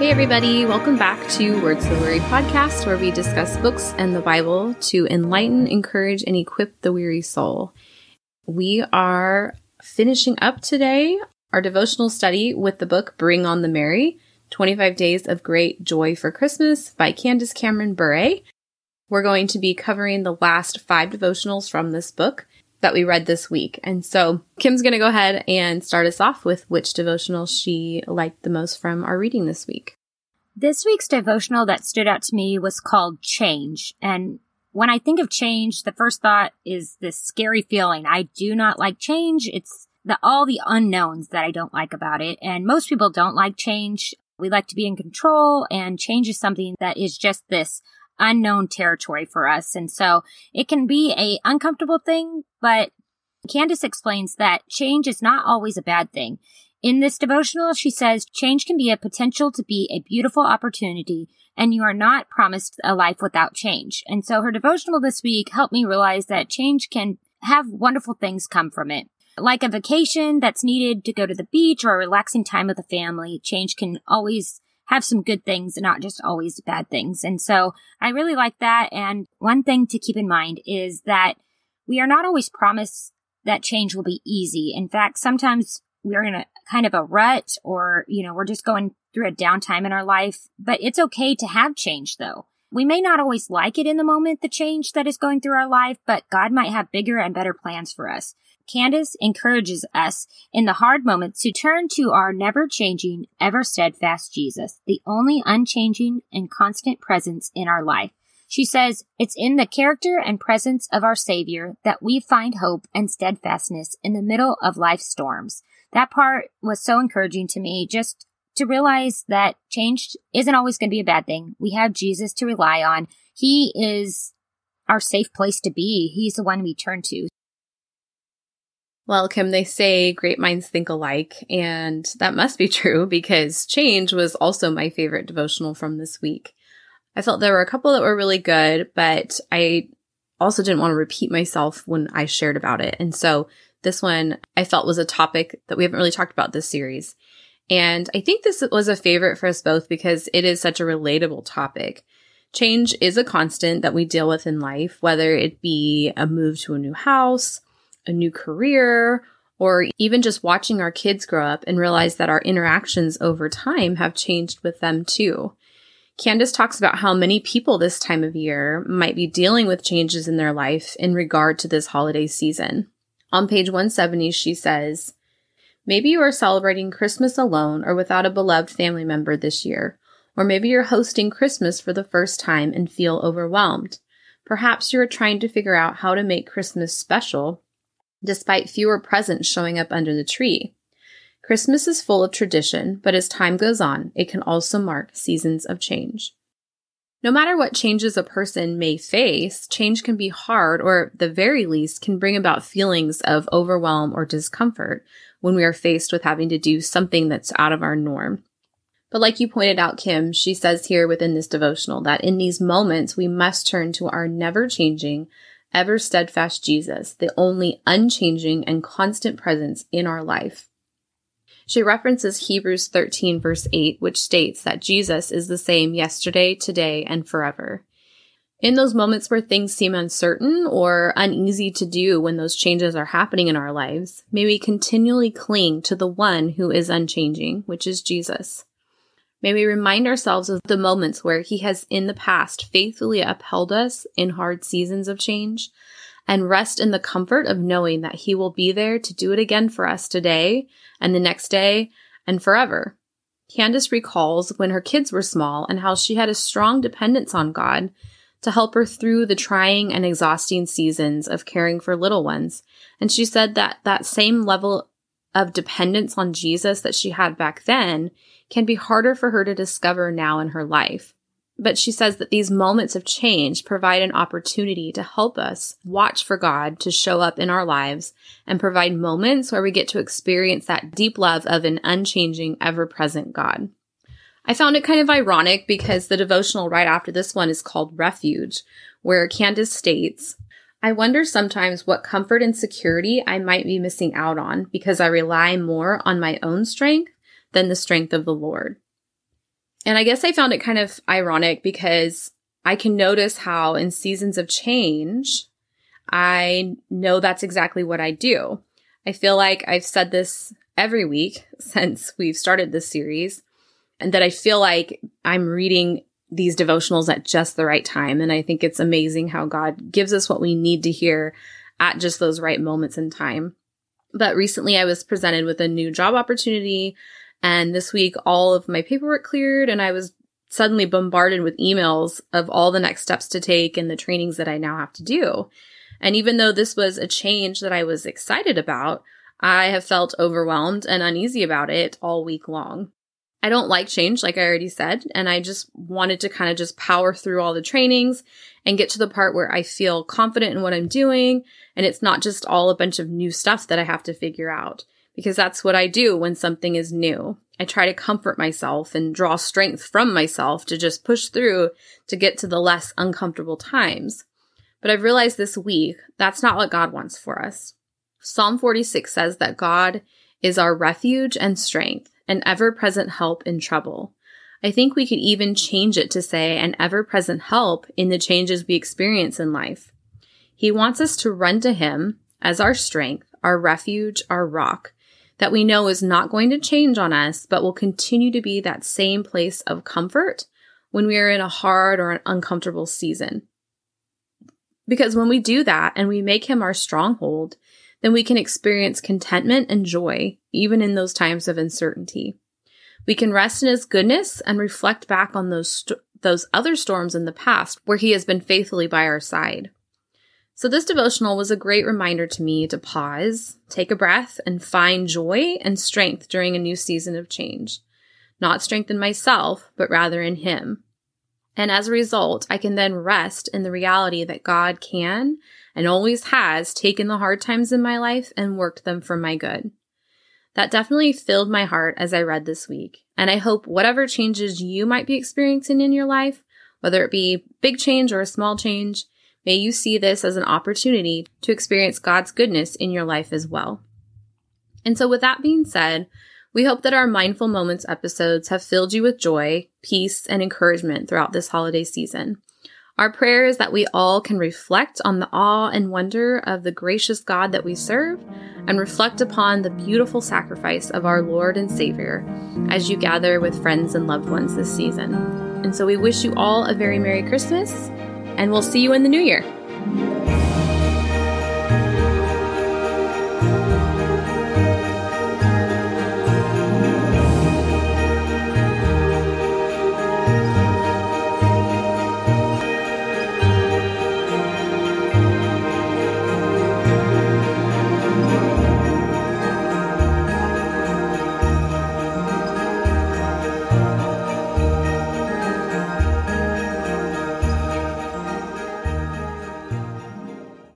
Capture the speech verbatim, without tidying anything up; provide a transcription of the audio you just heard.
Hey everybody, welcome back to Words of the Weary podcast, where we discuss books and the Bible to enlighten, encourage, and equip the weary soul. We are finishing up today our devotional study with the book Bring on the Merry: twenty-five Days of Great Joy for Christmas by Candace Cameron Bure. We're going to be covering the last five devotionals from this book that we read this week. And so Kim's going to go ahead and start us off with which devotional she liked the most from our reading this week. This week's devotional that stood out to me was called Change. And when I think of change, the first thought is this scary feeling. I do not like change. It's the all the unknowns that I don't like about it. And most people don't like change. We like to be in control, and change is something that is just this unknown territory for us. And so it can be a uncomfortable thing, but Candace explains that change is not always a bad thing. In this devotional, she says, change can be a potential to be a beautiful opportunity, and you are not promised a life without change. And so her devotional this week helped me realize that change can have wonderful things come from it. Like a vacation that's needed to go to the beach or a relaxing time with the family, change can always have some good things, not just always bad things. And so I really like that. And one thing to keep in mind is that we are not always promised that change will be easy. In fact, sometimes we're in a kind of a rut, or, you know, we're just going through a downtime in our life, but it's okay to have change though. We may not always like it in the moment, the change that is going through our life, but God might have bigger and better plans for us. Candace encourages us in the hard moments to turn to our never-changing, ever-steadfast Jesus, the only unchanging and constant presence in our life. She says, it's in the character and presence of our Savior that we find hope and steadfastness in the middle of life's storms. That part was so encouraging to me, just to realize that change isn't always going to be a bad thing. We have Jesus to rely on. He is our safe place to be. He's the one we turn to. Well, Kim, they say great minds think alike, and that must be true because Change was also my favorite devotional from this week. I felt there were a couple that were really good, but I also didn't want to repeat myself when I shared about it. And so this one I felt was a topic that we haven't really talked about this series. And I think this was a favorite for us both because it is such a relatable topic. Change is a constant that we deal with in life, whether it be a move to a new house, a new career, or even just watching our kids grow up and realize that our interactions over time have changed with them too. Candace talks about how many people this time of year might be dealing with changes in their life in regard to this holiday season. On page one seventy, she says, maybe you are celebrating Christmas alone or without a beloved family member this year, or maybe you're hosting Christmas for the first time and feel overwhelmed. Perhaps you are trying to figure out how to make Christmas special despite fewer presents showing up under the tree. Christmas is full of tradition, but as time goes on, it can also mark seasons of change. No matter what changes a person may face, change can be hard, or at the very least can bring about feelings of overwhelm or discomfort when we are faced with having to do something that's out of our norm. But like you pointed out, Kim, she says here within this devotional that in these moments, we must turn to our never-changing, ever steadfast Jesus, the only unchanging and constant presence in our life. She references Hebrews thirteen verse eight, which states that Jesus is the same yesterday, today, and forever. In those moments where things seem uncertain or uneasy to do when those changes are happening in our lives, may we continually cling to the one who is unchanging, which is Jesus. May we remind ourselves of the moments where he has in the past faithfully upheld us in hard seasons of change, and rest in the comfort of knowing that he will be there to do it again for us today and the next day and forever. Candace recalls when her kids were small and how she had a strong dependence on God to help her through the trying and exhausting seasons of caring for little ones. And she said that that same level of dependence on Jesus that she had back then can be harder for her to discover now in her life. But she says that these moments of change provide an opportunity to help us watch for God to show up in our lives and provide moments where we get to experience that deep love of an unchanging, ever-present God. I found it kind of ironic because the devotional right after this one is called Refuge, where Candace states, I wonder sometimes what comfort and security I might be missing out on because I rely more on my own strength than the strength of the Lord. And I guess I found it kind of ironic because I can notice how in seasons of change, I know that's exactly what I do. I feel like I've said this every week since we've started this series, and that I feel like I'm reading these devotionals at just the right time. And I think it's amazing how God gives us what we need to hear at just those right moments in time. But recently I was presented with a new job opportunity, and this week all of my paperwork cleared, and I was suddenly bombarded with emails of all the next steps to take and the trainings that I now have to do. And even though this was a change that I was excited about, I have felt overwhelmed and uneasy about it all week long. I don't like change, like I already said, and I just wanted to kind of just power through all the trainings and get to the part where I feel confident in what I'm doing, and it's not just all a bunch of new stuff that I have to figure out, because that's what I do when something is new. I try to comfort myself and draw strength from myself to just push through to get to the less uncomfortable times. But I've realized this week, that's not what God wants for us. Psalm forty-six says that God is our refuge and strength, an ever-present help in trouble. I think we could even change it to say an ever-present help in the changes we experience in life. He wants us to run to Him as our strength, our refuge, our rock, that we know is not going to change on us, but will continue to be that same place of comfort when we are in a hard or an uncomfortable season. Because when we do that and we make Him our stronghold, then we can experience contentment and joy, even in those times of uncertainty. We can rest in His goodness and reflect back on those st- those other storms in the past where He has been faithfully by our side. So this devotional was a great reminder to me to pause, take a breath, and find joy and strength during a new season of change. Not strength in myself, but rather in Him. And as a result, I can then rest in the reality that God can and always has taken the hard times in my life and worked them for my good. That definitely filled my heart as I read this week. And I hope whatever changes you might be experiencing in your life, whether it be big change or a small change, may you see this as an opportunity to experience God's goodness in your life as well. And so with that being said, we hope that our Mindful Moments episodes have filled you with joy, peace, and encouragement throughout this holiday season. Our prayer is that we all can reflect on the awe and wonder of the gracious God that we serve and reflect upon the beautiful sacrifice of our Lord and Savior as you gather with friends and loved ones this season. And so we wish you all a very Merry Christmas, and we'll see you in the new year.